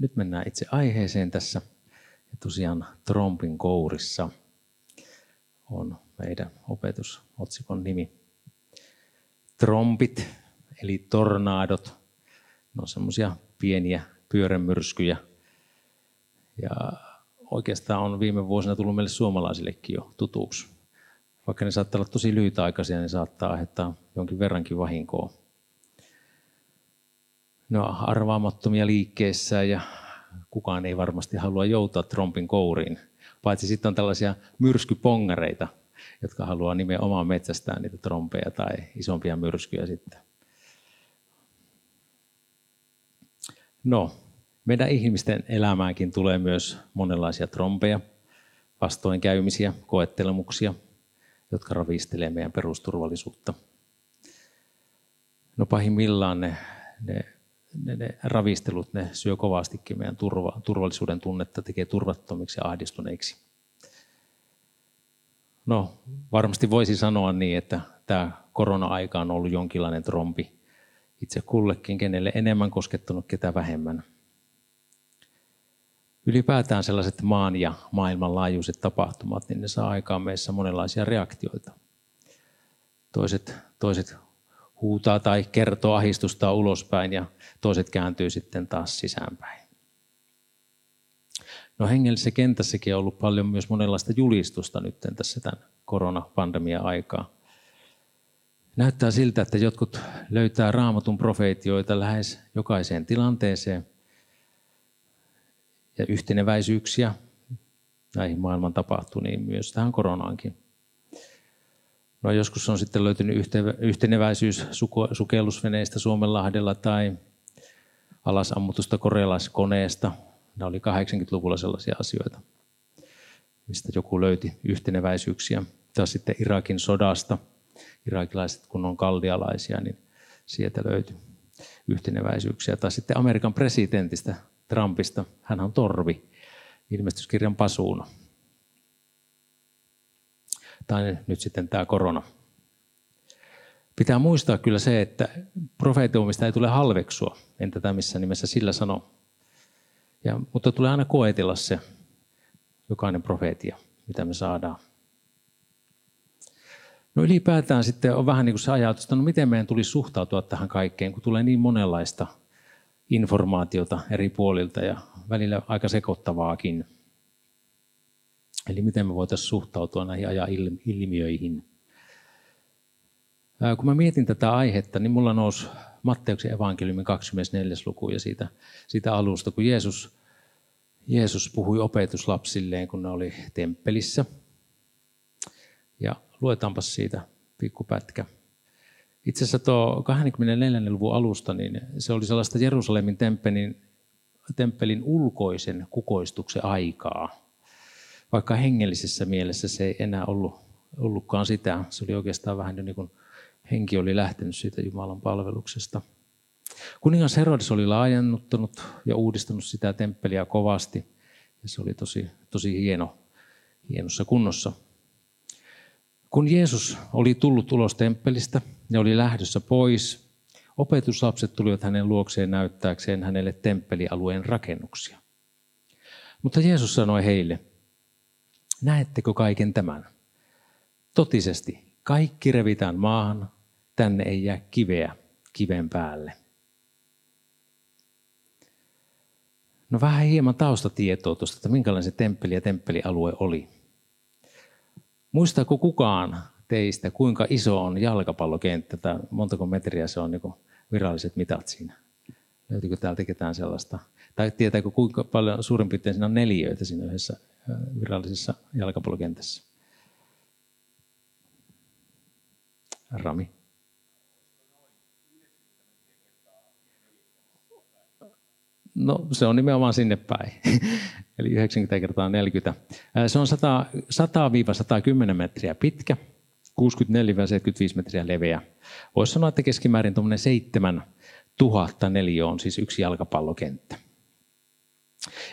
Nyt mennään itse aiheeseen tässä. Ja tosiaan Trombin kourissa on meidän opetusotsikon nimi. Trombit, eli tornaadot, ne on semmoisia pieniä pyörämyrskyjä. Ja oikeastaan on viime vuosina tullut meille suomalaisillekin jo tutuksi. Vaikka ne saattaa olla tosi lyhytaikaisia, ne saattaa aiheuttaa jonkin verrankin vahinkoa. Ne on arvaamattomia liikkeessä ja kukaan ei varmasti halua joutua trombin kouriin. Paitsi sitten on tällaisia myrskypongareita, jotka haluaa nimenomaan metsästää niitä trompeja tai isompia myrskyjä sitten. No, meidän ihmisten elämäänkin tulee myös monenlaisia trompeja, vastoinkäymisiä, koettelemuksia, jotka ravistelee meidän perusturvallisuutta. No pahimmillaan ne ravistelut, ne syö kovastikin meidän turvallisuuden tunnetta, tekee turvattomiksi ja ahdistuneiksi. No, varmasti voisi sanoa niin, että tämä korona-aika on ollut jonkinlainen trombi itse kullekin, kenelle enemmän koskettunut, ketä vähemmän. Ylipäätään sellaiset maan ja maailmanlaajuiset tapahtumat, niin ne saa aikaan meissä monenlaisia reaktioita. Toiset huutaa tai kertoo ahdistustaan ulospäin ja toiset kääntyy sitten taas sisäänpäin. No hengellisessä kentässäkin on ollut paljon myös monenlaista julistusta nyt tässä tämän koronapandemian aikaa. Näyttää siltä, että jotkut löytää Raamatun profeetioita lähes jokaiseen tilanteeseen ja yhteneväisyyksiä näihin maailman tapahtumiin myös tähän koronaankin. No, joskus on sitten löytynyt yhteneväisyys sukellusveneistä Suomenlahdella tai alasammutusta korealaiskoneesta. Nämä oli 80-luvulla sellaisia asioita, mistä joku löyti yhteneväisyyksiä. Tai sitten Irakin sodasta. Irakilaiset kun on kallialaisia, niin sieltä löytyi yhteneväisyyksiä. Tai sitten Amerikan presidentistä Trumpista. Hän on torvi, ilmestyskirjan pasuuna. Tai nyt sitten tämä korona. Pitää muistaa kyllä se, että profeetoimista ei tule halveksua. En tätä missään nimessä sillä sano. Mutta tulee aina koetella se jokainen profeetia, mitä me saadaan. No ylipäätään sitten on vähän niin kuin se ajatus, että no miten meidän tulisi suhtautua tähän kaikkeen, kun tulee niin monenlaista informaatiota eri puolilta ja välillä aika sekoittavaakin. Eli miten me voitaisiin suhtautua näihin ajan ilmiöihin. Kun mä mietin tätä aihetta, niin mulla nousi Matteuksen evankeliumin 24. luku ja siitä alusta, kun Jeesus puhui opetuslapsilleen, kun ne oli temppelissä. Ja luetaanpas siitä pikkupätkä. Itse asiassa tuo 24. luvun alusta, niin se oli sellaista Jerusalemin temppelin ulkoisen kukoistuksen aikaa. Vaikka hengellisessä mielessä se ei enää ollutkaan sitä. Se oli oikeastaan vähän niin kuin henki oli lähtenyt siitä Jumalan palveluksesta. Kuningas Herodes oli laajennuttanut ja uudistanut sitä temppeliä kovasti. Ja se oli tosi hienossa kunnossa. Kun Jeesus oli tullut ulos temppelistä ja oli lähdössä pois, opetuslapset tulivat hänen luokseen näyttääkseen hänelle temppelialueen rakennuksia. Mutta Jeesus sanoi heille: "Näettekö kaiken tämän? Totisesti, kaikki revitään maahan, tänne ei jää kiveä kiven päälle." No vähän hieman taustatietoa tuosta, että minkälainen se temppeli ja temppelialue oli. Muistaako kukaan teistä, kuinka iso on jalkapallokenttä tai montako metriä se on niin kuin viralliset mitat siinä? Löytyykö täältä ketään sellaista? Tai tietääkö kuinka paljon suurin piirtein siinä on neliöitä siinä yhdessä virallisessa jalkapallokentässä? Rami. No se on nimenomaan sinne päin. Eli 90 × 40. Se on 100-110 metriä pitkä, 64-75 metriä leveä. Voisi sanoa, että keskimäärin tuommoinen 7 000 neliötä on siis yksi jalkapallokenttä.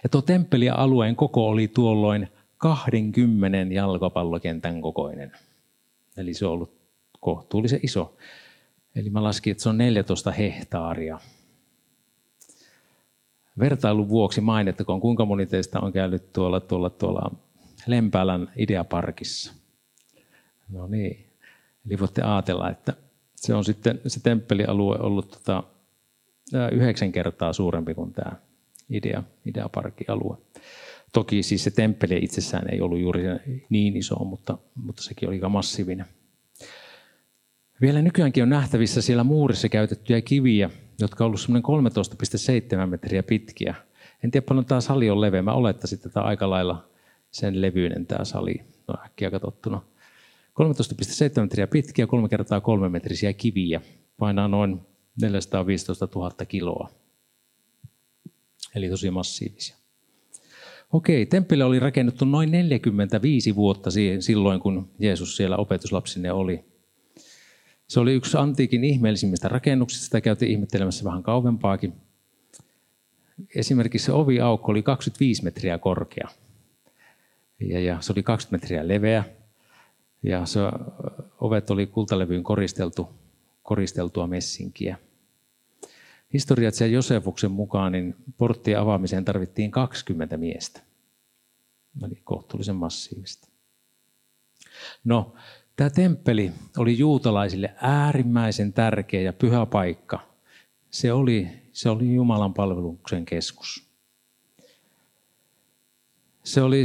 Ja tuo temppelialueen koko oli tuolloin 20 jalkapallokentän kokoinen. Eli se on ollut kohtuullisen iso. Eli mä laskin, että se on 14 hehtaaria. vertailun vuoksi mainittakoon, kuinka moni teistä on käynyt tuolla Lempälän ideaparkissa. No niin. Eli voitte ajatella, että se on sitten se temppelialue ollut 9 kertaa suurempi kuin tämä ideaparkkialue. Toki siis se temppeli itsessään ei ollut juuri niin iso, mutta sekin oli aika massiivinen. Vielä nykyäänkin on nähtävissä siellä muurissa käytettyjä kiviä, jotka on ollut semmoinen 13,7 metriä pitkiä. En tiedä paljon tämä sali on leveä. Mä olettaisin tätä aika lailla sen levyinen tämä sali, no äkkiä katsottuna. 13,7 metriä pitkiä, 3x3 metrisiä kiviä, painaa noin 415 000 kiloa. Eli tosi massiivisia. Okei, temppeli oli rakennettu noin 45 vuotta silloin, kun Jeesus siellä opetuslapsineen oli. Se oli yksi antiikin ihmeellisimmistä rakennuksista, sitä käytiin ihmettelemässä vähän kauempaakin. Esimerkiksi se oviaukko oli 25 metriä korkea ja se oli 20 metriä leveä. Ja se ovet oli kultalevyyn koristeltua messinkiä. Historiatsija Josefuksen mukaan niin porttien avaamiseen tarvittiin 20 miestä. Eli kohtuullisen massiivista. No, tämä temppeli oli juutalaisille äärimmäisen tärkeä ja pyhä paikka. Se oli Jumalan palveluksen keskus. Se oli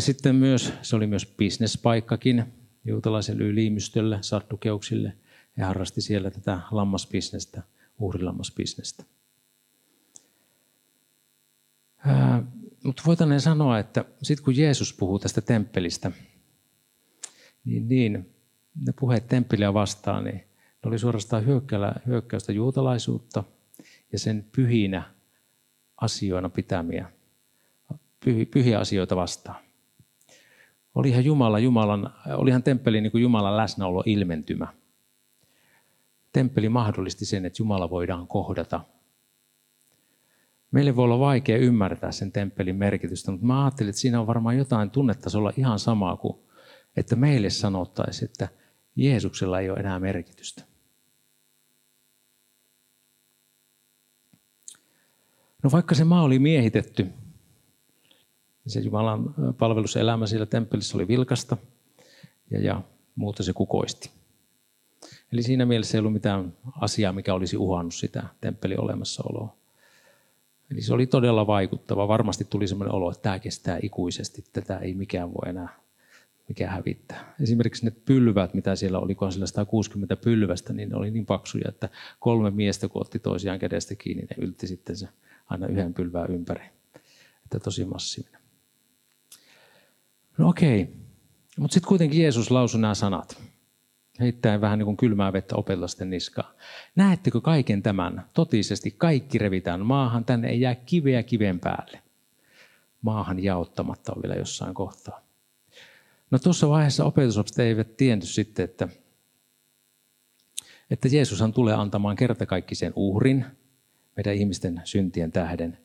myös bisnespaikkakin. Juutalaiselle yliimistölle, saddukeuksille, ja harrasti siellä tätä lammasbisnestä, uhrilammasbisnestä. Mutta voitaneen sanoa, että sitten kun Jeesus puhuu tästä temppelistä, niin ne puheet temppeliä vastaan, niin ne oli suorastaan hyökkäystä juutalaisuutta ja sen pyhinä asioina pitämiä, pyhiä asioita vastaan. Olihan temppeli niin kuin Jumalan läsnäolo ilmentymä. Temppeli mahdollisti sen, että Jumala voidaan kohdata. Meille voi olla vaikea ymmärtää sen temppelin merkitystä, mutta mä ajattelin, että siinä on varmaan jotain tunnetasolla ihan samaa kuin, että meille sanottaisiin, että Jeesuksella ei ole enää merkitystä. No vaikka se maa oli miehitetty, se Jumalan palveluselämä siellä temppelissä oli vilkasta ja muuta se kukoisti. Eli siinä mielessä ei ollut mitään asiaa, mikä olisi uhannut sitä temppelin olemassaoloa. Eli se oli todella vaikuttava. Varmasti tuli sellainen olo, että tämä kestää ikuisesti. Tätä ei mikään voi enää hävittää. Esimerkiksi ne pylvät, mitä siellä oli, kun siellä 160 pylvästä, niin ne oli niin paksuja, että 3 miestä kun otti toisiaan kädestä kiinni, ne ylti sitten se aina yhden pylvää ympäri. Että tosi massiivinen. No okei, mutta sitten kuitenkin Jeesus lausui nämä sanat, heittäen vähän niin kuin kylmää vettä opetlasten niskaan. Näettekö kaiken tämän? Totisesti kaikki revitään maahan, tänne ei jää kiveä kiven päälle. Maahan jaottamatta on vielä jossain kohtaa. No tuossa vaiheessa opetuslapset eivät tiennyt sitten, että Jeesushan tulee antamaan kertakaikkisen uhrin meidän ihmisten syntien tähden.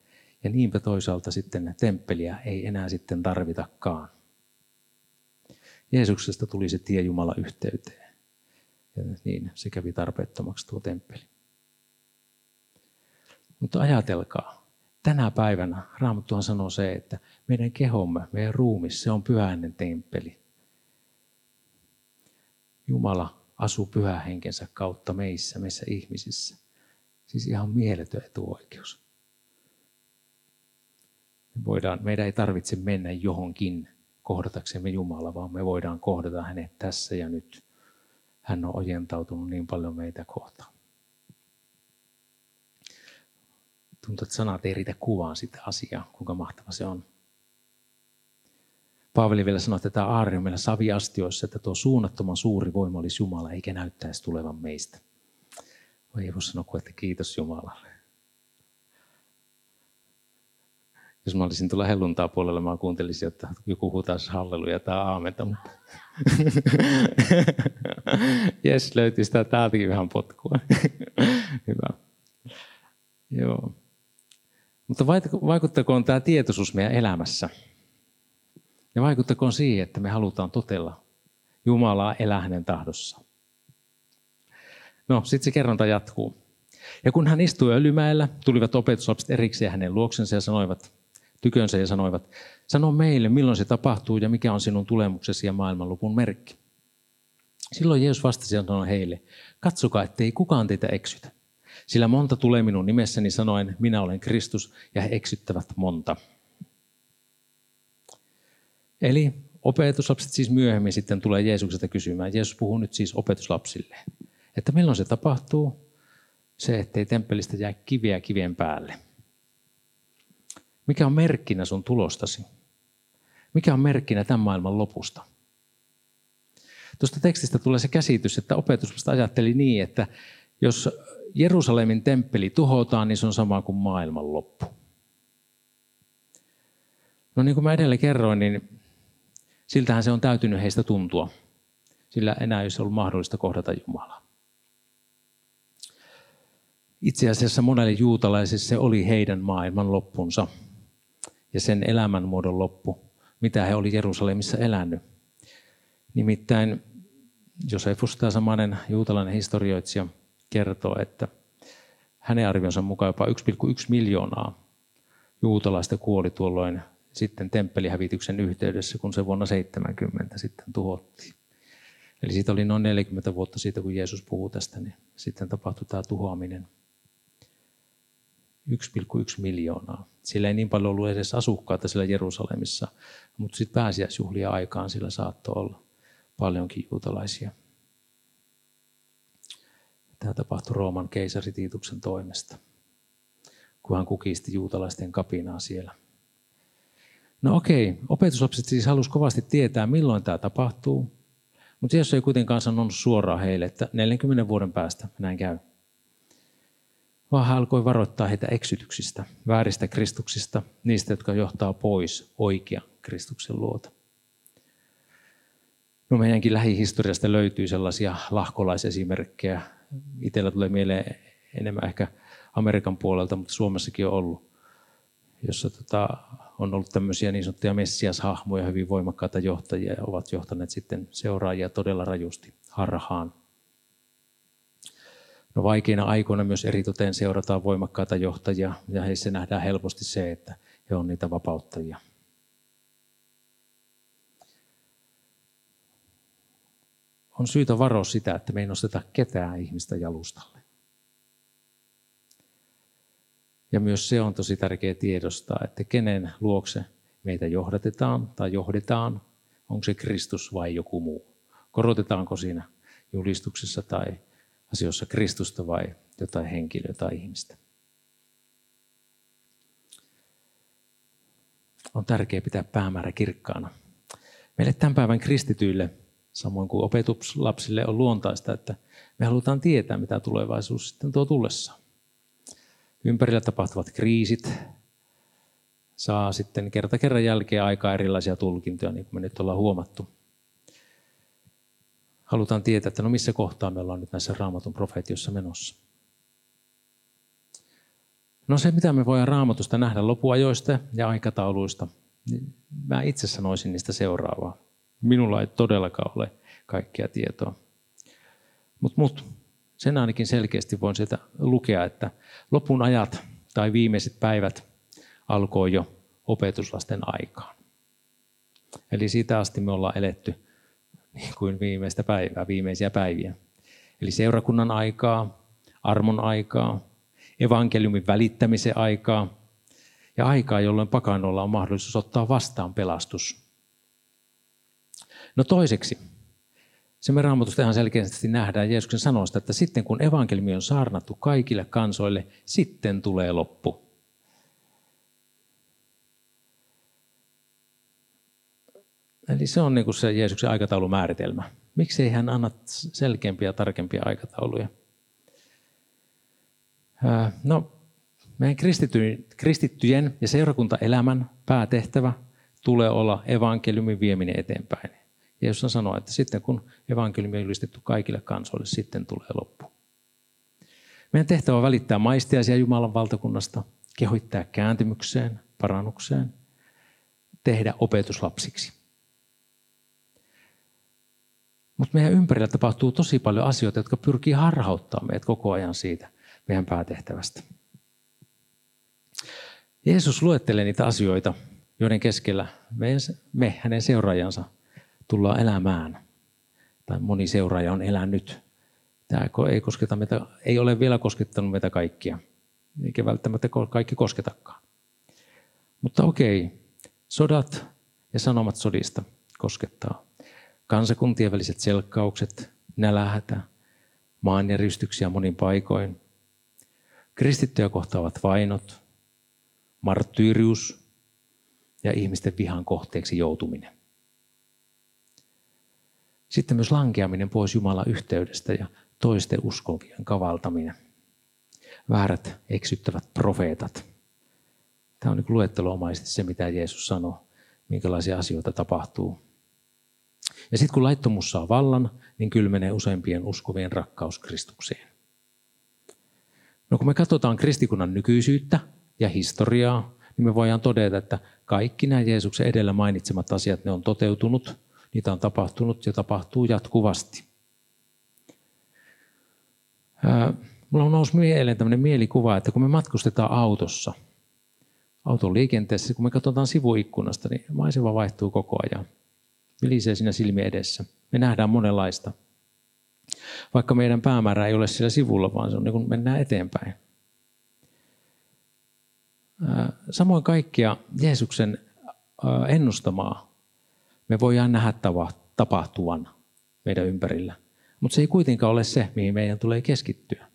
Ja niinpä toisaalta sitten temppeliä ei enää sitten tarvitakaan. Jeesuksesta tuli se tie Jumalan yhteyteen. Ja niin se kävi tarpeettomaksi tuo temppeli. Mutta ajatelkaa, tänä päivänä Raamattuhan sanoo se, että meidän kehomme, meidän ruumis, se on pyhäinen temppeli. Jumala asuu pyhän henkensä kautta meissä ihmisissä. Siis ihan mieletön etuoikeus. Meidän ei tarvitse mennä johonkin kohdataksemme Jumala, vaan me voidaan kohdata hänet tässä ja nyt. Hän on ojentautunut niin paljon meitä kohtaan. Tuntuu, että sanat ei riitä kuvaan sitä asiaa, kuinka mahtava se on. Paavali vielä sanoi, että tämä aarre on meillä saviastioissa, että tuo suunnattoman suuri voima olisi Jumala, eikä näyttäisi tulevan meistä. Ei voi sanoa kuin, että kiitos Jumalalle. Jos mä olisin tulla helluntaa puolella, mä kuuntelisin, että joku huutaisi halleluja tai aamenta, mutta jes, löytyi sitä täältäkin vähän potkua. Hyvä. Joo. Mutta vaikuttakoon tämä tietoisuus meidän elämässä. Ja vaikuttakoon siihen, että me halutaan totella Jumalaa, elää hänen tahdossa. No, sitten se kerronta jatkuu. Ja kun hän istui Öljymäellä, tulivat opetuslapset erikseen hänen luoksensa ja sanoivat, sano meille, milloin se tapahtuu ja mikä on sinun tulemuksesi ja maailmanlopun merkki. Silloin Jeesus vastasi ja sanoi heille, katsokaa, ettei kukaan teitä eksytä. Sillä monta tulee minun nimessäni sanoen, minä olen Kristus, ja he eksyttävät monta. Eli opetuslapset siis myöhemmin sitten tulee Jeesukselta kysymään. Jeesus puhuu nyt siis opetuslapsille, että milloin se tapahtuu? Se, ettei temppelistä jää kiveä kiven päälle. Mikä on merkkinä sun tulostasi? Mikä on merkkinä tämän maailman lopusta? Tuosta tekstistä tulee se käsitys, että opetuslapset ajatteli niin, että jos Jerusalemin temppeli tuhotaan, niin se on sama kuin maailman loppu. No niin kuin mä edellä kerroin, niin siltähän se on täytynyt heistä tuntua. Sillä enää ei olisi ollut mahdollista kohdata Jumalaa. Itse asiassa monelle juutalaisille se oli heidän maailman loppunsa ja sen elämänmuodon loppu, mitä he oli Jerusalemissa elänyt. Nimittäin Josefus, tämä samainen juutalainen historioitsija, kertoo, että hänen arvionsa mukaan jopa 1,1 miljoonaa juutalaista kuoli tuolloin sitten temppelihävityksen yhteydessä, kun se vuonna 70 sitten tuhottiin. Eli siitä oli noin 40 vuotta siitä, kun Jeesus puhui tästä, niin sitten tapahtui tämä tuhoaminen. 1,1 miljoonaa. Siellä ei niin paljon ollut edes asukkaita siellä Jerusalemissa, mutta sitten pääsiäisjuhlia aikaan sillä saattoi olla paljonkin juutalaisia. Tämä tapahtui Rooman keisari Tituksen toimesta, kun hän kukisti juutalaisten kapinaa siellä. No okei, opetuslapset siis halusivat kovasti tietää, milloin tämä tapahtuu, mutta Jeesus ei kuitenkaan sanonut suoraan heille, että 40 vuoden päästä näin käy. Vaan hän alkoi varoittaa heitä eksytyksistä, vääristä Kristuksista, niistä, jotka johtaa pois oikean Kristuksen luota. No meidänkin lähihistoriasta löytyy sellaisia lahkolaisesimerkkejä. Itsellä tulee mieleen enemmän ehkä Amerikan puolelta, mutta Suomessakin on ollut, jossa on ollut tämmöisiä niin sanottuja messiashahmoja, hyvin voimakkaita johtajia, ja ovat johtaneet sitten seuraajia todella rajusti harhaan. No vaikeina aikoina myös eritoten seurataan voimakkaita johtajia, ja heissä nähdään helposti se, että he on niitä vapauttajia. On syytä varoa sitä, että me ei nosteta ketään ihmistä jalustalle. Ja myös se on tosi tärkeää tiedostaa, että kenen luokse meitä johdatetaan tai johdetaan, onko se Kristus vai joku muu. Korotetaanko siinä julistuksessa tai asioissa Kristusta vai jotain henkilöä tai ihmistä. On tärkeää pitää päämäärä kirkkaana. Meille tämän päivän kristityille, samoin kuin opetuslapsille, on luontaista, että me halutaan tietää, mitä tulevaisuus sitten tuo tullessaan. Ympärillä tapahtuvat kriisit saa sitten kerta kerran jälkeen aikaa erilaisia tulkintoja, niin kuin me nyt ollaan huomattu. Halutaan tietää, että no missä kohtaa me ollaan nyt näissä Raamatun profeetioissa menossa. No se, mitä me voidaan Raamatusta nähdä lopuajoista ja aikatauluista, niin mä itse sanoisin niistä seuraavaa. Minulla ei todellakaan ole kaikkea tietoa. Mutta sen ainakin selkeästi voin sieltä lukea, että lopun ajat tai viimeiset päivät alkoi jo opetuslasten aikaan. Eli siitä asti me ollaan eletty niin kuin viimeisiä päiviä. Eli seurakunnan aikaa, armon aikaa, evankeliumin välittämisen aikaa ja aikaa, jolloin pakanoilla on mahdollisuus ottaa vastaan pelastus. No toiseksi, se me Raamatusta ihan selkeästi nähdään Jeesuksen sanoista, että sitten kun evankeliumi on saarnattu kaikille kansoille, sitten tulee loppu. Eli se on niin kuin se Jeesuksen aikataulumääritelmä. Miksi ei hän anna selkeämpiä ja tarkempia aikatauluja? No, meidän kristittyjen ja seurakuntaelämän päätehtävä tulee olla evankeliumin vieminen eteenpäin. Jeesus sanoo, että sitten kun evankeliumi on julistettu kaikille kansoille, sitten tulee loppu. Meidän tehtävä on välittää maistiaisia Jumalan valtakunnasta, kehottaa kääntymykseen, parannukseen, tehdä opetuslapsiksi. Mutta meidän ympärillä tapahtuu tosi paljon asioita, jotka pyrkii harhauttamaan meidät koko ajan siitä. meidän päätehtävästä. Jeesus luettelee niitä asioita, joiden keskellä me hänen seuraajansa tullaan elämään. Tai moni seuraaja on elänyt. Tämä ei ole vielä koskettanut meitä kaikkia. Eikä välttämättä kaikki kosketakaan. Mutta okei, sodat ja sanomat sodista koskettaa. Kansakuntien väliset selkkaukset, nälähätä, maanjäristyksiä monin paikoin. Kristittyjä kohtaavat vainot, marttyyrius ja ihmisten vihan kohteeksi joutuminen. Sitten myös lankeaminen pois Jumalan yhteydestä ja toisten uskovien kavaltaminen. Väärät eksyttävät profeetat. Tämä on niin luettelomaisesti se, mitä Jeesus sanoo, minkälaisia asioita tapahtuu. Ja sitten kun laittomuus saa vallan, niin kylmenee useimpien uskovien rakkaus Kristukseen. No kun me katsotaan kristikunnan nykyisyyttä ja historiaa, niin me voidaan todeta, että kaikki nämä Jeesuksen edellä mainitsemat asiat, ne on toteutunut, niitä on tapahtunut ja tapahtuu jatkuvasti. Mulla on noussut mieleen tämmöinen mielikuva, että kun me matkustetaan auton liikenteessä, kun me katsotaan sivuikkunasta, niin maisema vaihtuu koko ajan. Vilisee siinä silmi edessä. Me nähdään monenlaista. Vaikka meidän päämäärä ei ole sillä sivulla, vaan se on niin kuin mennään eteenpäin. Samoin kaikkia Jeesuksen ennustamaa me voidaan nähdä tapahtuvan meidän ympärillä. Mutta se ei kuitenkaan ole se, mihin meidän tulee keskittyä.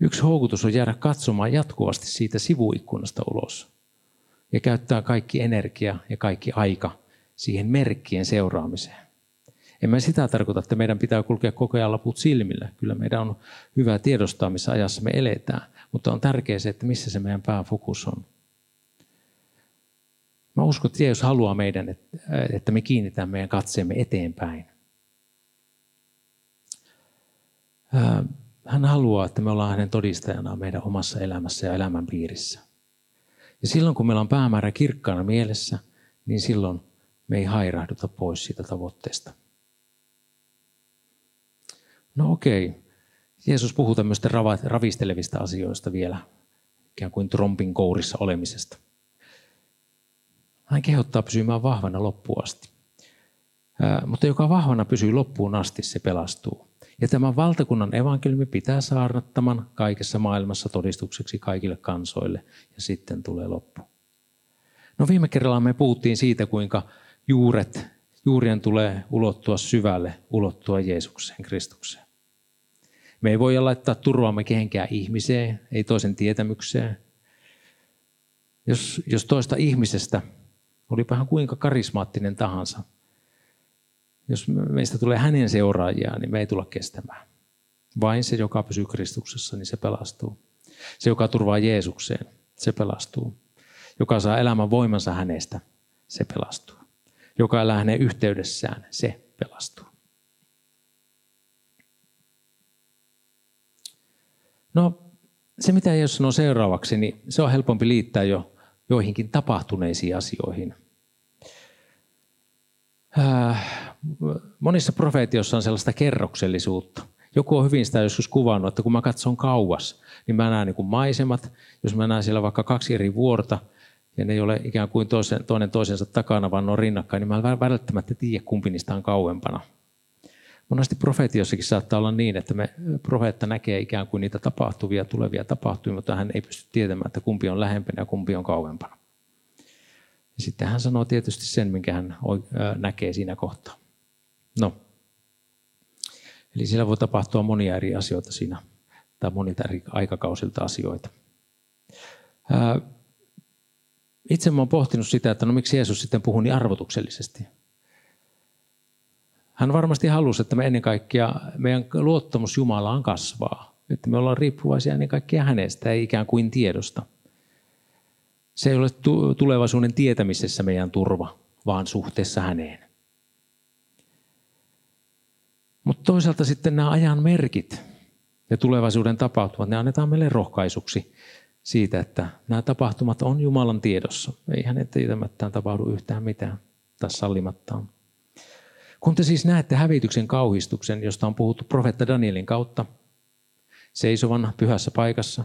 Yksi houkutus on jäädä katsomaan jatkuvasti siitä sivuikkunasta ulos. Ja käyttää kaikki energia ja kaikki aika siihen merkkien seuraamiseen. En mä sitä tarkoita, että meidän pitää kulkea koko ajan laput silmillä. Kyllä meidän on hyvä tiedostaa, missä ajassa me eletään. Mutta on tärkeää se, että missä se meidän pääfokus on. Mä uskon, että Jeesus haluaa meidän, että me kiinnitään meidän katseemme eteenpäin. Hän haluaa, että me ollaan hänen todistajanaan meidän omassa elämässä ja elämän piirissä. Ja silloin, kun meillä on päämäärä kirkkaana mielessä, niin silloin me ei hairahduta pois siitä tavoitteesta. No okei. Jeesus puhuu tämmöistä ravistelevistä asioista vielä, ikään kuin trombin kourissa olemisesta. Hän kehottaa pysymään vahvana loppuun asti. Mutta joka vahvana pysyy loppuun asti, se pelastuu. Ja tämän valtakunnan evankeliumi pitää saarnattaman kaikessa maailmassa todistukseksi kaikille kansoille. Ja sitten tulee loppu. No viime kerralla me puhuttiin siitä, kuinka juurien tulee ulottua syvälle, ulottua Jeesukseen, Kristukseen. Me ei voida laittaa turvaamme kehenkään ihmiseen, ei toisen tietämykseen. Jos toista ihmisestä, olipa hän kuinka karismaattinen tahansa, jos meistä tulee hänen seuraajiaan, niin me ei tulla kestämään. Vain se, joka pysyy Kristuksessa, niin se pelastuu. Se, joka turvaa Jeesukseen, se pelastuu. Joka saa elämän voimansa hänestä, se pelastuu. Joka elää hänen yhteydessään, se pelastuu. No, se mitä Jeesus sanoo seuraavaksi, niin se on helpompi liittää jo joihinkin tapahtuneisiin asioihin. Monissa profeetioissa on sellaista kerroksellisuutta. Joku on hyvin sitä joskus kuvannut, että kun mä katson kauas, niin mä näen niin kuin maisemat. Jos mä näen siellä vaikka kaksi eri vuorta, ja ne ei ole ikään kuin toinen toisensa takana, vaan ne on rinnakkain, niin mä välttämättä tiedä, kumpi niistä on kauempana. Monesti profeetiossakin saattaa olla niin, että profeetta näkee ikään kuin niitä tapahtuvia, tulevia tapahtumia, mutta hän ei pysty tietämään, että kumpi on lähempänä ja kumpi on kauempana. Ja sitten hän sanoo tietysti sen, minkä hän näkee siinä kohtaa. No, eli siellä voi tapahtua monia eri asioita siinä, tai monilta eri aikakausilta asioita. Itse olen pohtinut sitä, että no miksi Jeesus sitten puhuu niin arvotuksellisesti. Hän varmasti halusi, että me ennen kaikkea meidän luottamus Jumalaan kasvaa. Että me ollaan riippuvaisia ennen kaikkea hänestä, ei ikään kuin tiedosta. Se ei ole tulevaisuuden tietämisessä meidän turva, vaan suhteessa häneen. Mutta toisaalta sitten nämä ajan merkit ja tulevaisuuden tapahtumat, ne annetaan meille rohkaisuksi siitä, että nämä tapahtumat on Jumalan tiedossa. Ei hänen tietämättään tapahdu yhtään mitään tai sallimattaan. Kun te siis näette hävityksen kauhistuksen, josta on puhuttu profeetta Danielin kautta, seisovan pyhässä paikassa,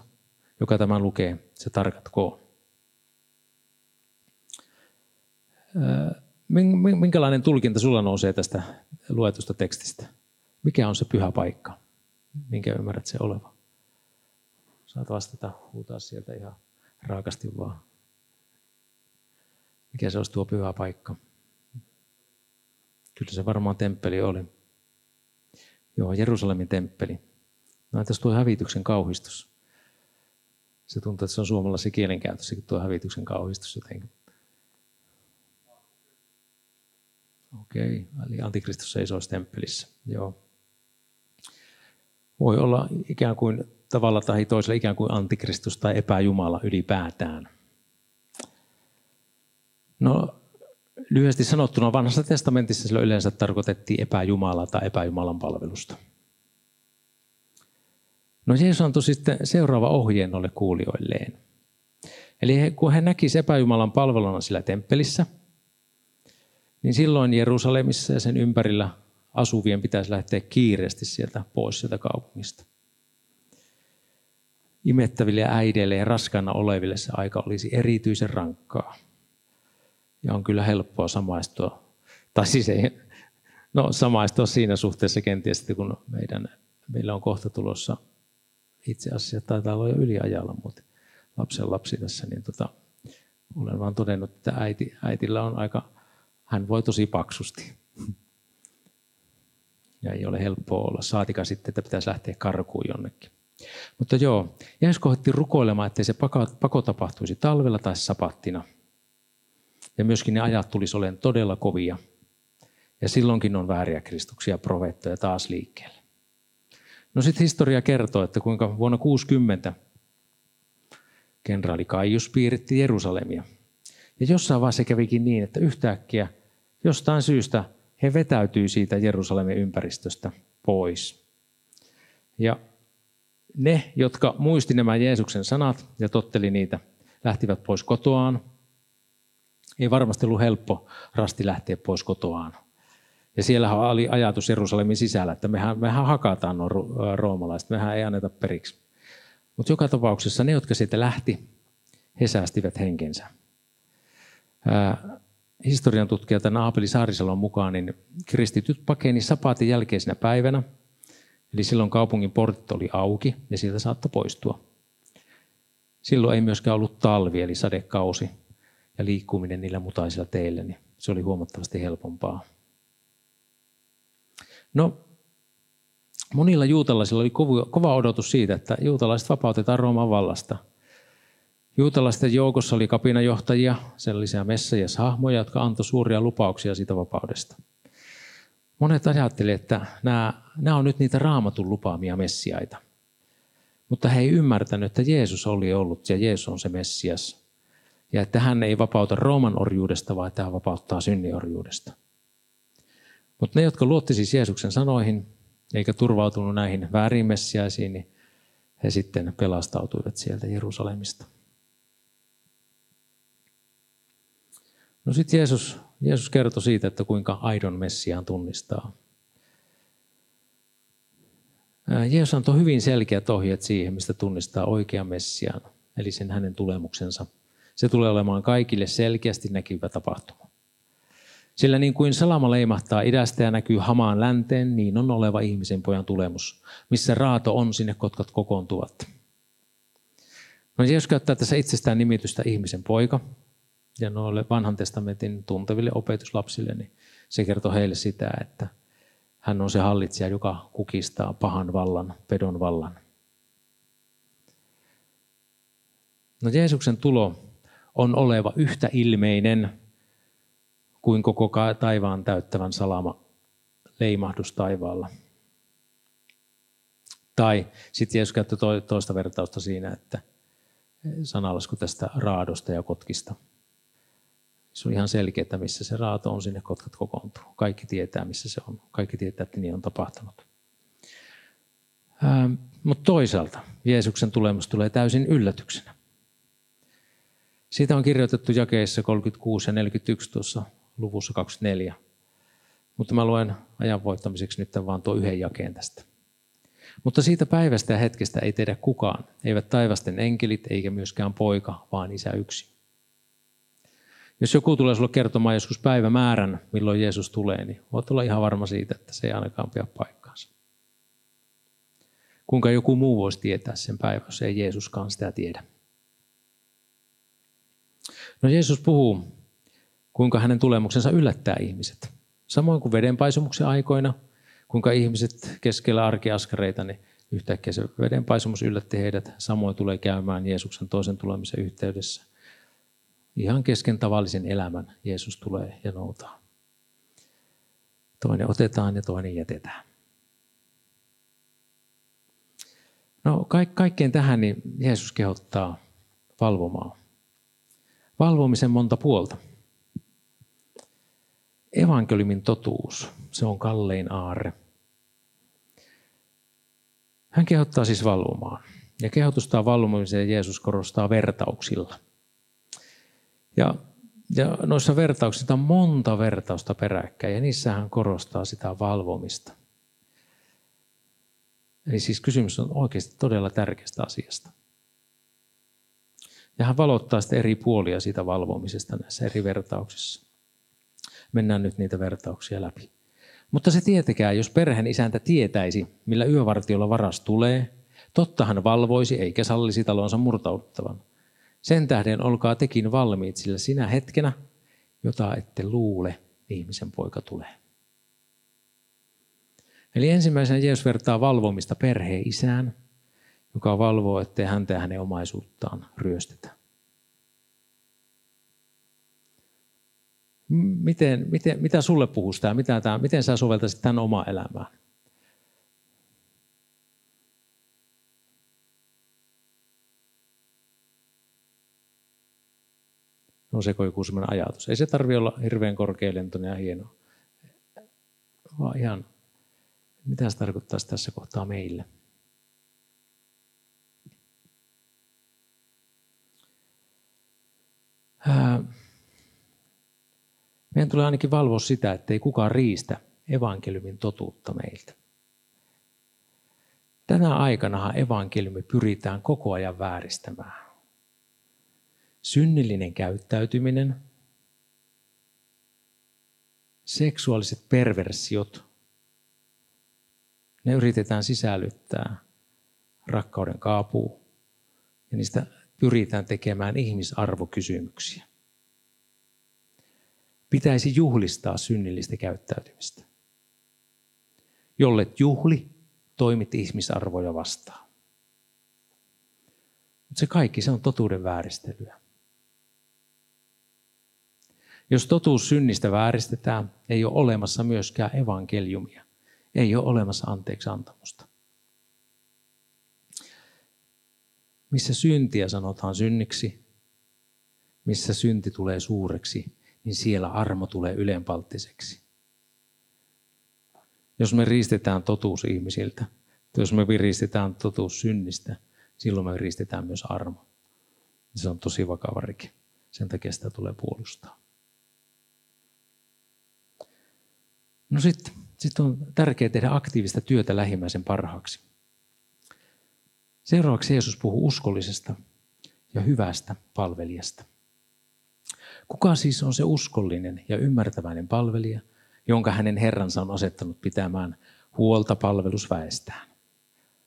joka tämän lukee, se tarkatkoon. Minkälainen tulkinta sulla nousee tästä luetusta tekstistä? Mikä on se pyhä paikka, minkä ymmärrät se oleva? Saat vastata, huutaa sieltä ihan raakasti vaan. Mikä se olisi tuo pyhä paikka? Kyllä se varmaan temppeli oli. Joo, Jerusalemin temppeli. No entäs tuo hävityksen kauhistus? Se tuntuu, että se on suomalaisen kielenkäytössäkin tuo hävityksen kauhistus jotenkin. Okei, eli Antikristus seisoisi temppelissä. Joo. Voi olla ikään kuin tavalla tai toisella ikään kuin Antikristus tai epäjumala ylipäätään. No, lyhyesti sanottuna vanhassa testamentissa sillä yleensä tarkoitettiin epäjumalaa tai epäjumalan palvelusta. No Jeesus antoi sitten seuraava ohjeen noille kuulijoilleen. Eli kun he näkisivät epäjumalan palveluna sillä temppelissä, niin silloin Jerusalemissa ja sen ympärillä asuvien pitäisi lähteä kiireesti sieltä pois sieltä kaupungista. Imettäville äideille ja raskaana oleville se aika olisi erityisen rankkaa. Ja on kyllä helppoa samaistua, samaistua siinä suhteessa kenties, kun meillä on kohta tulossa, itse asiassa taitaa olla jo yliajalla, mutta lapsenlapsi tässä, niin olen vaan todennut, että äitillä on aika, hän voi tosi paksusti. Ja ei ole helppoa olla, saatika sitten, että pitäisi lähteä karkuun jonnekin. Mutta joo, Jeesus kohotti rukoilemaan, ettei se pako tapahtuisi talvella tai sapattina. Ja myöskin ne ajat tulisi olemaan todella kovia. Ja silloinkin on vääriä Kristuksia ja profeettoja taas liikkeelle. No sitten historia kertoo, että kuinka vuonna 60 kenraali Kaius piiritti Jerusalemia. Ja jossain vaiheessa kävikin niin, että yhtäkkiä jostain syystä he vetäytyi siitä Jerusalemin ympäristöstä pois. Ja ne, jotka muisti nämä Jeesuksen sanat ja totteli niitä, lähtivät pois kotoaan. Ei varmasti ollut helppo rasti lähteä pois kotoaan. Ja siellähän oli ajatus Jerusalemin sisällä, että mehän hakataan nuo roomalaiset, mehän ei anneta periksi. Mutta joka tapauksessa ne, jotka siitä lähti, he säästivät henkensä. Historian tutkija tämän Aapeli Saarisalon mukaan, niin kristityt pakeni sapaatin jälkeisenä päivänä. Eli silloin kaupungin portit oli auki ja sieltä saattoi poistua. Silloin ei myöskään ollut talvi eli sadekausi. Ja liikkuminen niillä mutaisilla teillä, niin se oli huomattavasti helpompaa. No, monilla juutalaisilla oli kova odotus siitä, että juutalaiset vapautetaan Rooman vallasta. Juutalaisten joukossa oli kapinajohtajia, sellaisia messias-hahmoja, jotka antoi suuria lupauksia siitä vapaudesta. Monet ajattelivat, että nämä on nyt niitä Raamatun lupaamia messiaita. Mutta he ei ymmärtänyt, että Jeesus oli ollut ja Jeesus on se messias. Ja että hän ei vapauta Rooman orjuudesta, vaan että hän vapauttaa synniorjuudesta. Mutta ne, jotka luotti siis Jeesuksen sanoihin, eikä turvautunut näihin väärin messiaisiin, niin he sitten pelastautuivat sieltä Jerusalemista. No sitten Jeesus kertoi siitä, että kuinka aidon messiaan tunnistaa. Jeesus antoi hyvin selkeät ohjeet siihen, mistä tunnistaa oikean messiaan, eli sen hänen tulemuksensa. Se tulee olemaan kaikille selkeästi näkyvä tapahtuma. Sillä niin kuin salama leimahtaa idästä ja näkyy hamaan länteen, niin on oleva ihmisen pojan tulemus. Missä raato on, sinne kotkat kokoontuvat. No Jeesus käyttää tässä itsestään nimitystä ihmisen poika. Ja noille vanhan testamentin tunteville opetuslapsille, niin se kertoo heille sitä, että hän on se hallitsija, joka kukistaa pahan vallan, pedon vallan. No Jeesuksen tulo on oleva yhtä ilmeinen kuin koko taivaan täyttävän salama leimahdus taivaalla. Tai sitten Jeesus käytti toista vertausta siinä, että sanalasku tästä raadosta ja kotkista. Se on ihan selkeä, että missä se raato on, sinne kotkat kokoontuu. Kaikki tietää, missä se on. Kaikki tietää, että niin on tapahtunut. Mutta toisaalta Jeesuksen tulemus tulee täysin yllätyksenä. Siitä on kirjoitettu jakeissa 36 ja 41 tuossa luvussa 24. Mutta mä luen ajan voittamiseksi nyt vaan tuon yhden jakeen tästä. Mutta siitä päivästä ja hetkestä ei tiedä kukaan, eivät taivasten enkelit eikä myöskään poika, vaan Isä yksin. Jos joku tulee sinulle kertomaan joskus päivämäärän, milloin Jeesus tulee, niin voit olla ihan varma siitä, että se ei ainakaan pidä paikkaansa. Kuinka joku muu voisi tietää sen päivän, jos ei Jeesuskaan sitä tiedä? No Jeesus puhuu, kuinka hänen tulemuksensa yllättää ihmiset. Samoin kuin vedenpaisumuksen aikoina, kuinka ihmiset keskellä arkiaskareita, niin yhtäkkiä se vedenpaisumus yllätti heidät. Samoin tulee käymään Jeesuksen toisen tulemisen yhteydessä. Ihan kesken tavallisen elämän Jeesus tulee ja noutaa. Toinen otetaan ja toinen jätetään. No kaikkeen tähän niin Jeesus kehottaa valvomaan. Valvomisen monta puolta. Evankeliumin totuus, se on kallein aarre. Hän kehottaa siis valvomaan. Ja kehotustaan valvomiseen Jeesus korostaa vertauksilla. Ja noissa vertauksissa on monta vertausta peräkkäin ja niissä hän korostaa sitä valvomista. Eli siis kysymys on oikeasti todella tärkeästä asiasta. Ja hän valottaa sitten eri puolia siitä valvomisesta näissä eri vertauksissa. Mennään nyt niitä vertauksia läpi. Mutta se tietäkään, jos perheen isäntä tietäisi, millä yövartiolla varas tulee, totta hän valvoisi eikä sallisi talonsa murtauttavan. Sen tähden olkaa tekin valmiit, sillä sinä hetkenä, jota ette luule, ihmisen poika tulee. Eli ensimmäisenä Jeesus vertaa valvomista perheen isään, joka valvoo, ettei häntä ja hänen omaisuuttaan ryöstetä. Mitä sulle puhuisi tämä? Miten sä soveltaisit tämän omaa elämään? Nouseeko joku sellainen ajatus? Ei se tarvitse olla hirveän korkealentoinen ja hieno. Vaan ihan, mitä se tarkoittaisi tässä kohtaa meille? Meidän tulee ainakin valvoa sitä, ettei kukaan riistä evankeliumin totuutta meiltä. Tänä aikanahan evankeliumi pyritään koko ajan vääristämään. Synnillinen käyttäytyminen, seksuaaliset perversiot, ne yritetään sisällyttää rakkauden kaapuun ja niistä pyritään tekemään ihmisarvokysymyksiä. Pitäisi juhlistaa synnillistä käyttäytymistä. Jollet juhli, toimit ihmisarvoja vastaan. Mutta se kaikki, se on totuuden vääristelyä. Jos totuus synnistä vääristetään, ei ole olemassa myöskään evankeliumia. Ei ole olemassa anteeksiantamusta. Missä syntiä sanotaan synniksi, missä synti tulee suureksi, niin siellä armo tulee ylenpalttiseksi. Jos me riistetään totuus ihmisiltä, jos me riistetään totuus synnistä, silloin me riistetään myös armo. Se on tosi vakava rike. Sen takia sitä tulee puolustaa. No sitten on tärkeää tehdä aktiivista työtä lähimmäisen parhaaksi. Seuraavaksi Jeesus puhuu uskollisesta ja hyvästä palvelijasta. Kuka siis on se uskollinen ja ymmärtäväinen palvelija, jonka hänen herransa on asettanut pitämään huolta palvelusväestään,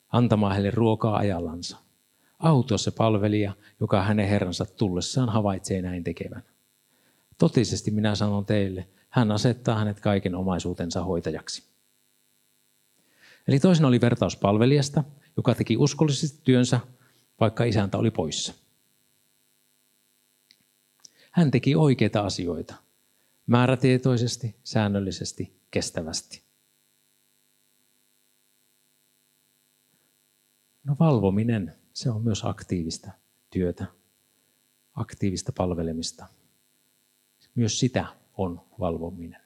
antamaan heille ruokaa ajallansa? Autua se palvelija, joka hänen herransa tullessaan havaitsee näin tekevän. Totisesti minä sanon teille, hän asettaa hänet kaiken omaisuutensa hoitajaksi. Eli toisena oli vertaus palvelijasta, joka teki uskollisesti työnsä, vaikka isäntä oli poissa. Hän teki oikeita asioita, määrätietoisesti, säännöllisesti, kestävästi. No valvominen, se on myös aktiivista työtä, aktiivista palvelemista. Myös sitä on valvominen.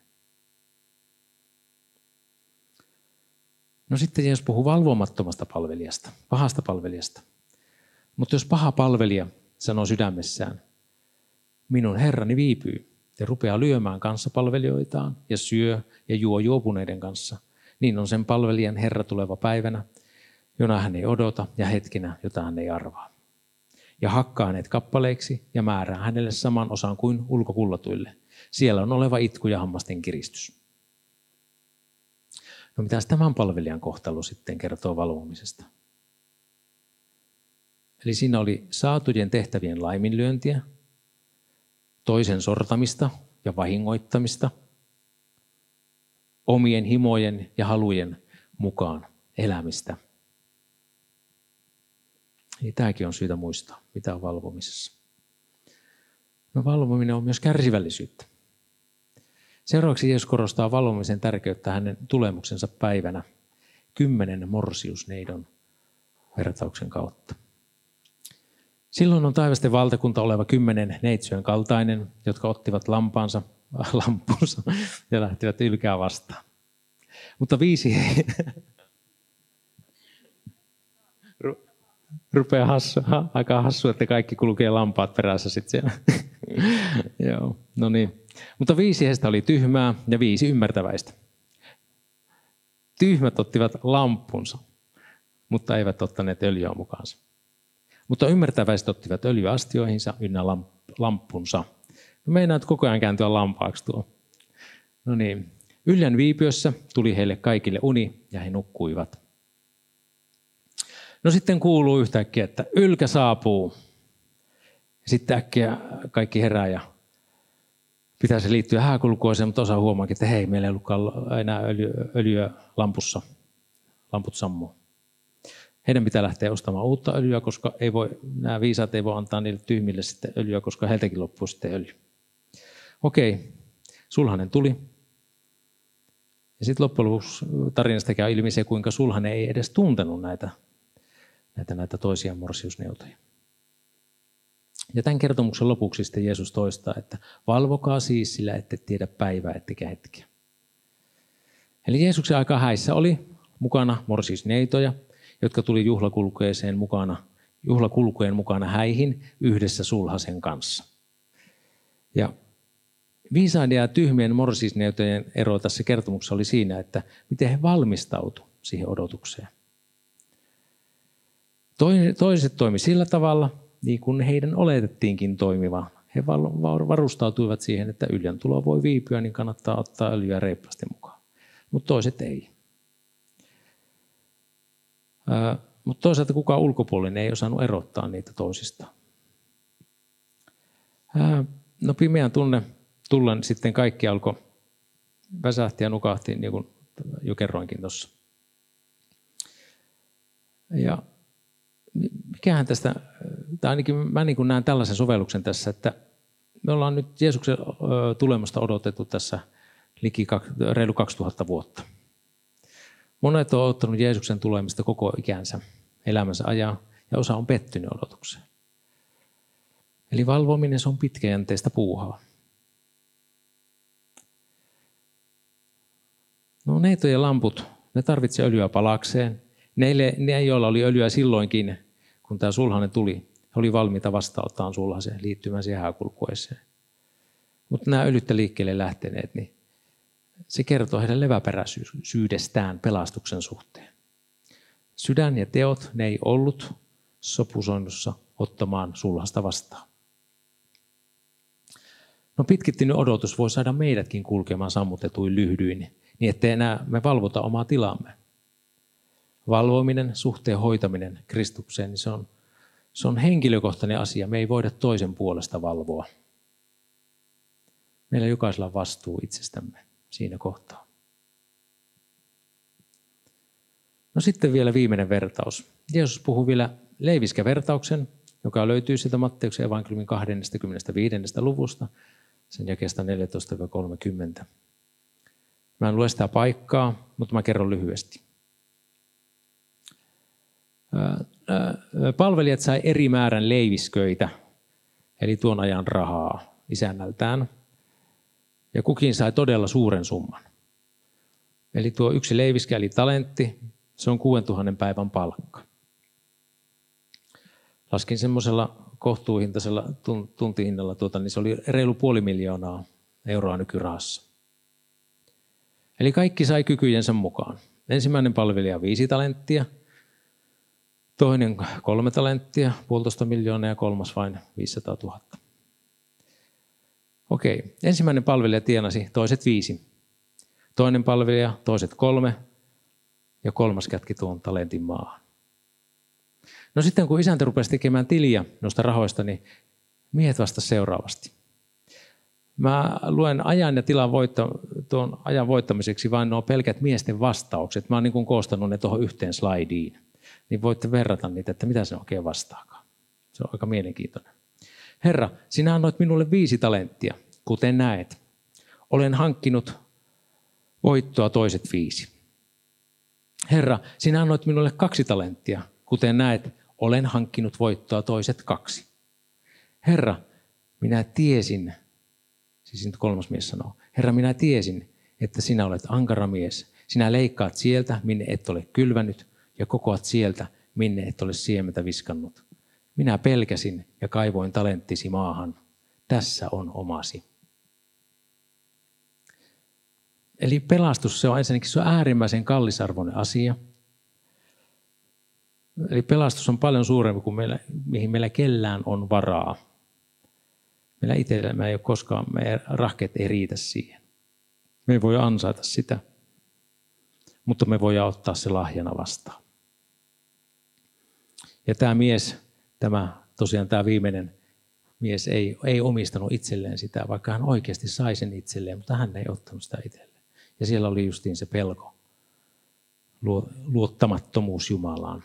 No sitten Jeesus puhuu valvomattomasta palvelijasta, pahasta palvelijasta. Mutta jos paha palvelija sanoo sydämessään, minun herrani viipyy ja rupeaa lyömään kanssapalvelijoitaan ja syö ja juo juopuneiden kanssa, niin on sen palvelijan herra tuleva päivänä jona hän ei odota, ja hetkinä, jota hän ei arvaa. Ja hakkaa hänet kappaleiksi ja määrää hänelle saman osan kuin ulkokullatuille. Siellä on oleva itku ja hammasten kiristys. No mitäs tämän palvelijan kohtalo sitten kertoo valvomisesta? Eli siinä oli saatujen tehtävien laiminlyöntiä, toisen sortamista ja vahingoittamista, omien himojen ja halujen mukaan elämistä. Eli tämäkin on syytä muistaa, mitä on valvomisessa. No, valvominen on myös kärsivällisyyttä. Seuraavaksi Jeesus korostaa valvomisen tärkeyttä hänen tulemuksensa päivänä 10 morsiusneidon vertauksen kautta. Silloin on taivasten valtakunta oleva 10 neitsyön kaltainen, jotka ottivat lampunsa ja lähtivät ylkää vastaan. Mutta 5 rupeaa aika hassu, että kaikki kulkee lampaat perässä sitten siellä. Joo, no niin. Mutta 5 heistä oli tyhmää ja 5 ymmärtäväistä. Tyhmät ottivat lampunsa, mutta eivät ottaneet öljyä mukaansa. Mutta ymmärtäväiset ottivat öljyastioihinsa ynnä lamppunsa. No meinaat koko ajan kääntyä lampaaksi tuo. No niin. Yllän viipyössä tuli heille kaikille uni ja he nukkuivat. No sitten kuuluu yhtäkkiä, että ylkä saapuu. Sitten äkkiä kaikki herää ja pitäisi liittyä hääkulkuaiseen, mutta osa huomaakin, että hei, meillä ei ollutkaan enää öljyä lampussa. Lamput sammuu. Heidän pitää lähteä ostamaan uutta öljyä, koska nämä viisaat ei voi antaa niille tyhmille sitten öljyä, koska heiltäkin loppuu sitten öljy. Okei, sulhanen tuli. Ja sitten loppujen lopuksi tarinasta käy ilmi se, kuinka sulhanen ei edes tuntenut näitä toisia morsiusneutoja. Ja tämän kertomuksen lopuksi sitten Jeesus toistaa, että valvokaa siis, sillä ette tiedä päivää ettekä hetkiä. Eli Jeesuksen aika häissä oli mukana morsiusneitoja, jotka tuli juhlakulkueen mukana häihin yhdessä sulhasen kanssa. Ja viisaiden ja tyhmien morsiusneitojen ero tässä kertomuksessa oli siinä, että miten he valmistautuivat siihen odotukseen. Toiset toimi sillä tavalla, niin kuin heidän oletettiinkin toimivan. He varustautuivat siihen, että yljän tulo voi viipyä, niin kannattaa ottaa öljyä reippaasti mukaan. Mutta toiset ei. Mutta toisaalta kukaan ulkopuolinen ei osannut erottaa niitä toisistaan. No pimeän tunne tullen sitten kaikki alkoi väsähtiä ja nukahtia, niin kuin jo kerroinkin tuossa. Ja mikähän tästä, tai ainakin mä niin kuin näen tällaisen sovelluksen tässä, että me ollaan nyt Jeesuksen tulemasta odotettu tässä reilu 2000 vuotta. Monet on odottanut Jeesuksen tulemista koko ikänsä, elämänsä ajan, ja osa on pettynyt odotukseen. Eli valvominen, se on pitkäjänteistä puuhaa. No neitojen lamput, ne tarvitsevat öljyä palakseen. Ne, joilla oli öljyä silloinkin, kun tämä sulhanen tuli, he oli valmiita vastaanottaan sulhaseen, liittymään siihen hääkulkueeseen. Mutta nämä öljyttä liikkeelle lähteneet, niin se kertoo heidän leväperäisyydestään pelastuksen suhteen. Sydän ja teot, ne ei ollut sopusoinnussa ottamaan sulhasta vastaan. No pitkittynyt odotus voi saada meidätkin kulkemaan sammutetuin lyhdyin, niin ettei enää me valvota omaa tilaamme. Valvominen, suhteen hoitaminen Kristukseen, niin se on henkilökohtainen asia. Me ei voida toisen puolesta valvoa. Meillä jokaisella on vastuu itsestämme siinä kohtaa. No sitten vielä viimeinen vertaus. Jeesus puhuu vielä leiviskävertauksen, joka löytyy sieltä Matteuksen evankeliumin 25. luvusta, sen jakeesta 14-30. Mä en lue sitä paikkaa, mutta mä kerron lyhyesti. Palvelijat sai eri määrän leivisköitä, eli tuon ajan rahaa isännältään, ja kukin sai todella suuren summan. Eli tuo yksi leiviskä, eli talentti, se on 6000 päivän palkka. Laskin semmoisella kohtuuhintaisella tuntihinnalla, niin se oli reilu 500 000 euroa nykyrahassa. Eli kaikki sai kykyjensä mukaan. Ensimmäinen palvelija 5 talenttia. Toinen 3 talenttia, 1,5 miljoonaa ja kolmas vain 500 000. Okei, ensimmäinen palvelija tienasi toiset 5. Toinen palvelija toiset 3 ja kolmas kätki tuon talentin maahan. No sitten kun isäntä rupesi tekemään tiliä noista rahoista, niin miehet vastasivat seuraavasti. Mä luen ajan ja tilan tuon ajan voittamiseksi vain nuo pelkät miesten vastaukset. Mä oon niin kuin koostanut ne tuohon yhteen slaidiin. Niin voitte verrata niitä, että mitä se oikein vastaakaan. Se on aika mielenkiintoinen. Herra, sinä annoit minulle 5 talenttia, kuten näet. Olen hankkinut voittoa toiset 5. Herra, sinä annoit minulle 2 talenttia, kuten näet. Olen hankkinut voittoa toiset 2. Herra, minä tiesin, siis nyt kolmas mies sanoo, Herra, minä tiesin, että sinä olet ankara mies. Sinä leikkaat sieltä, minne et ole kylvänyt, ja kokoat sieltä, minne et ole siementä viskannut. Minä pelkäsin ja kaivoin talenttisi maahan. Tässä on omasi. Eli pelastus, se on ensinnäkin, se on äärimmäisen kallisarvoinen asia. Eli pelastus on paljon suurempi kuin mihin meillä kellään on varaa. Meillä itsellä ei ole koskaan, meidän rahkeet ei riitä siihen. Me ei voi ansaita sitä, mutta me voidaan ottaa se lahjana vastaan. Ja tämä mies, tämä viimeinen mies ei omistanut itselleen sitä, vaikka hän oikeasti sai sen itselleen, mutta hän ei ottanut sitä itselleen. Ja siellä oli justiin se pelko, luottamattomuus Jumalaan.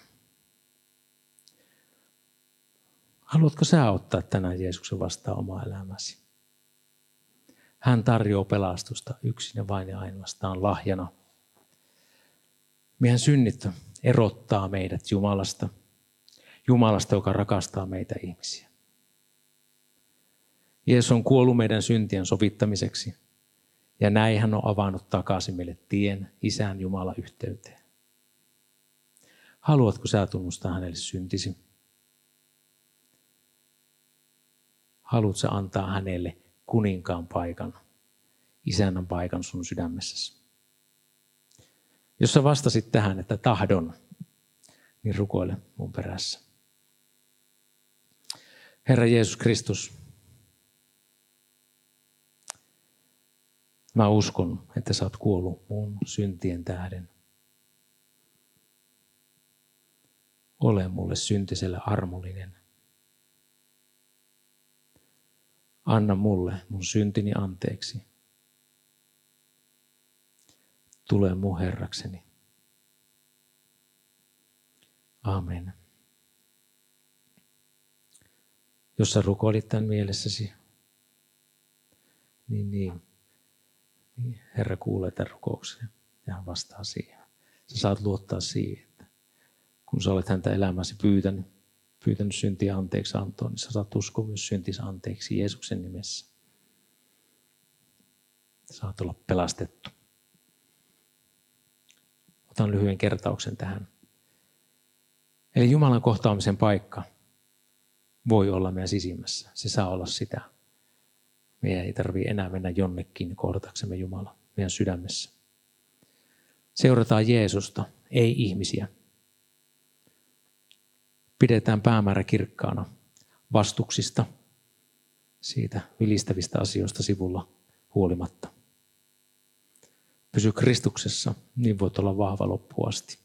Haluatko sä ottaa tänään Jeesuksen vastaan omaa elämäsi? Hän tarjoaa pelastusta yksin ja vain ja ainoastaan lahjana. Meidän synnit erottaa meidät Jumalasta. Jumalasta, joka rakastaa meitä ihmisiä. Jeesus on kuollut meidän syntien sovittamiseksi. Ja näin hän on avannut takaisin meille tien Isän Jumalan yhteyteen. Haluatko sä tunnustaa hänelle syntisi? Haluatko antaa hänelle kuninkaan paikan, isännän paikan sun sydämessäsi? Jos sä vastasit tähän, että tahdon, niin rukoile mun perässä. Herra Jeesus Kristus, mä uskon, että sä oot kuollut mun syntien tähden. Ole mulle syntiselle armollinen. Anna mulle mun syntini anteeksi. Tule mun Herrakseni. Aamen. Jos sä rukoilit tämän mielessäsi, niin Herra kuulee tämän rukouksen ja hän vastaa siihen. Sä saat luottaa siihen, että kun sä olet häntä elämäsi pyytänyt syntiä anteeksi antoon, niin sä saat uskoa myös syntinsä anteeksi Jeesuksen nimessä. Saat olla pelastettu. Otan lyhyen kertauksen tähän. Eli Jumalan kohtaamisen paikka voi olla meidän sisimmässä. Se saa olla sitä. Meidän ei tarvitse enää mennä jonnekin kohdataksemme Jumala meidän sydämessä. Seurataan Jeesusta, ei ihmisiä. Pidetään päämäärä kirkkaana vastuksista, siitä vilistävistä asioista sivulla huolimatta. Pysy Kristuksessa, niin voit olla vahva loppuun asti.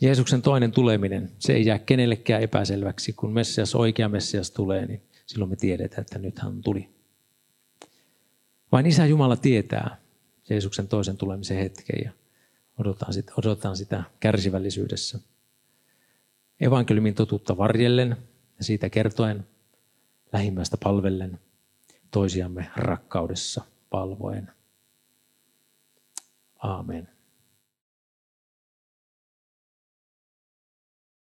Jeesuksen toinen tuleminen, se ei jää kenellekään epäselväksi. Kun Messias, oikea Messias tulee, niin silloin me tiedetään, että nyt hän tuli. Vain Isä Jumala tietää Jeesuksen toisen tulemisen hetken ja odotetaan sitä kärsivällisyydessä. Evankeliumin totuutta varjellen ja siitä kertoen, lähimmäistä palvellen, toisiamme rakkaudessa palvoen. Aamen.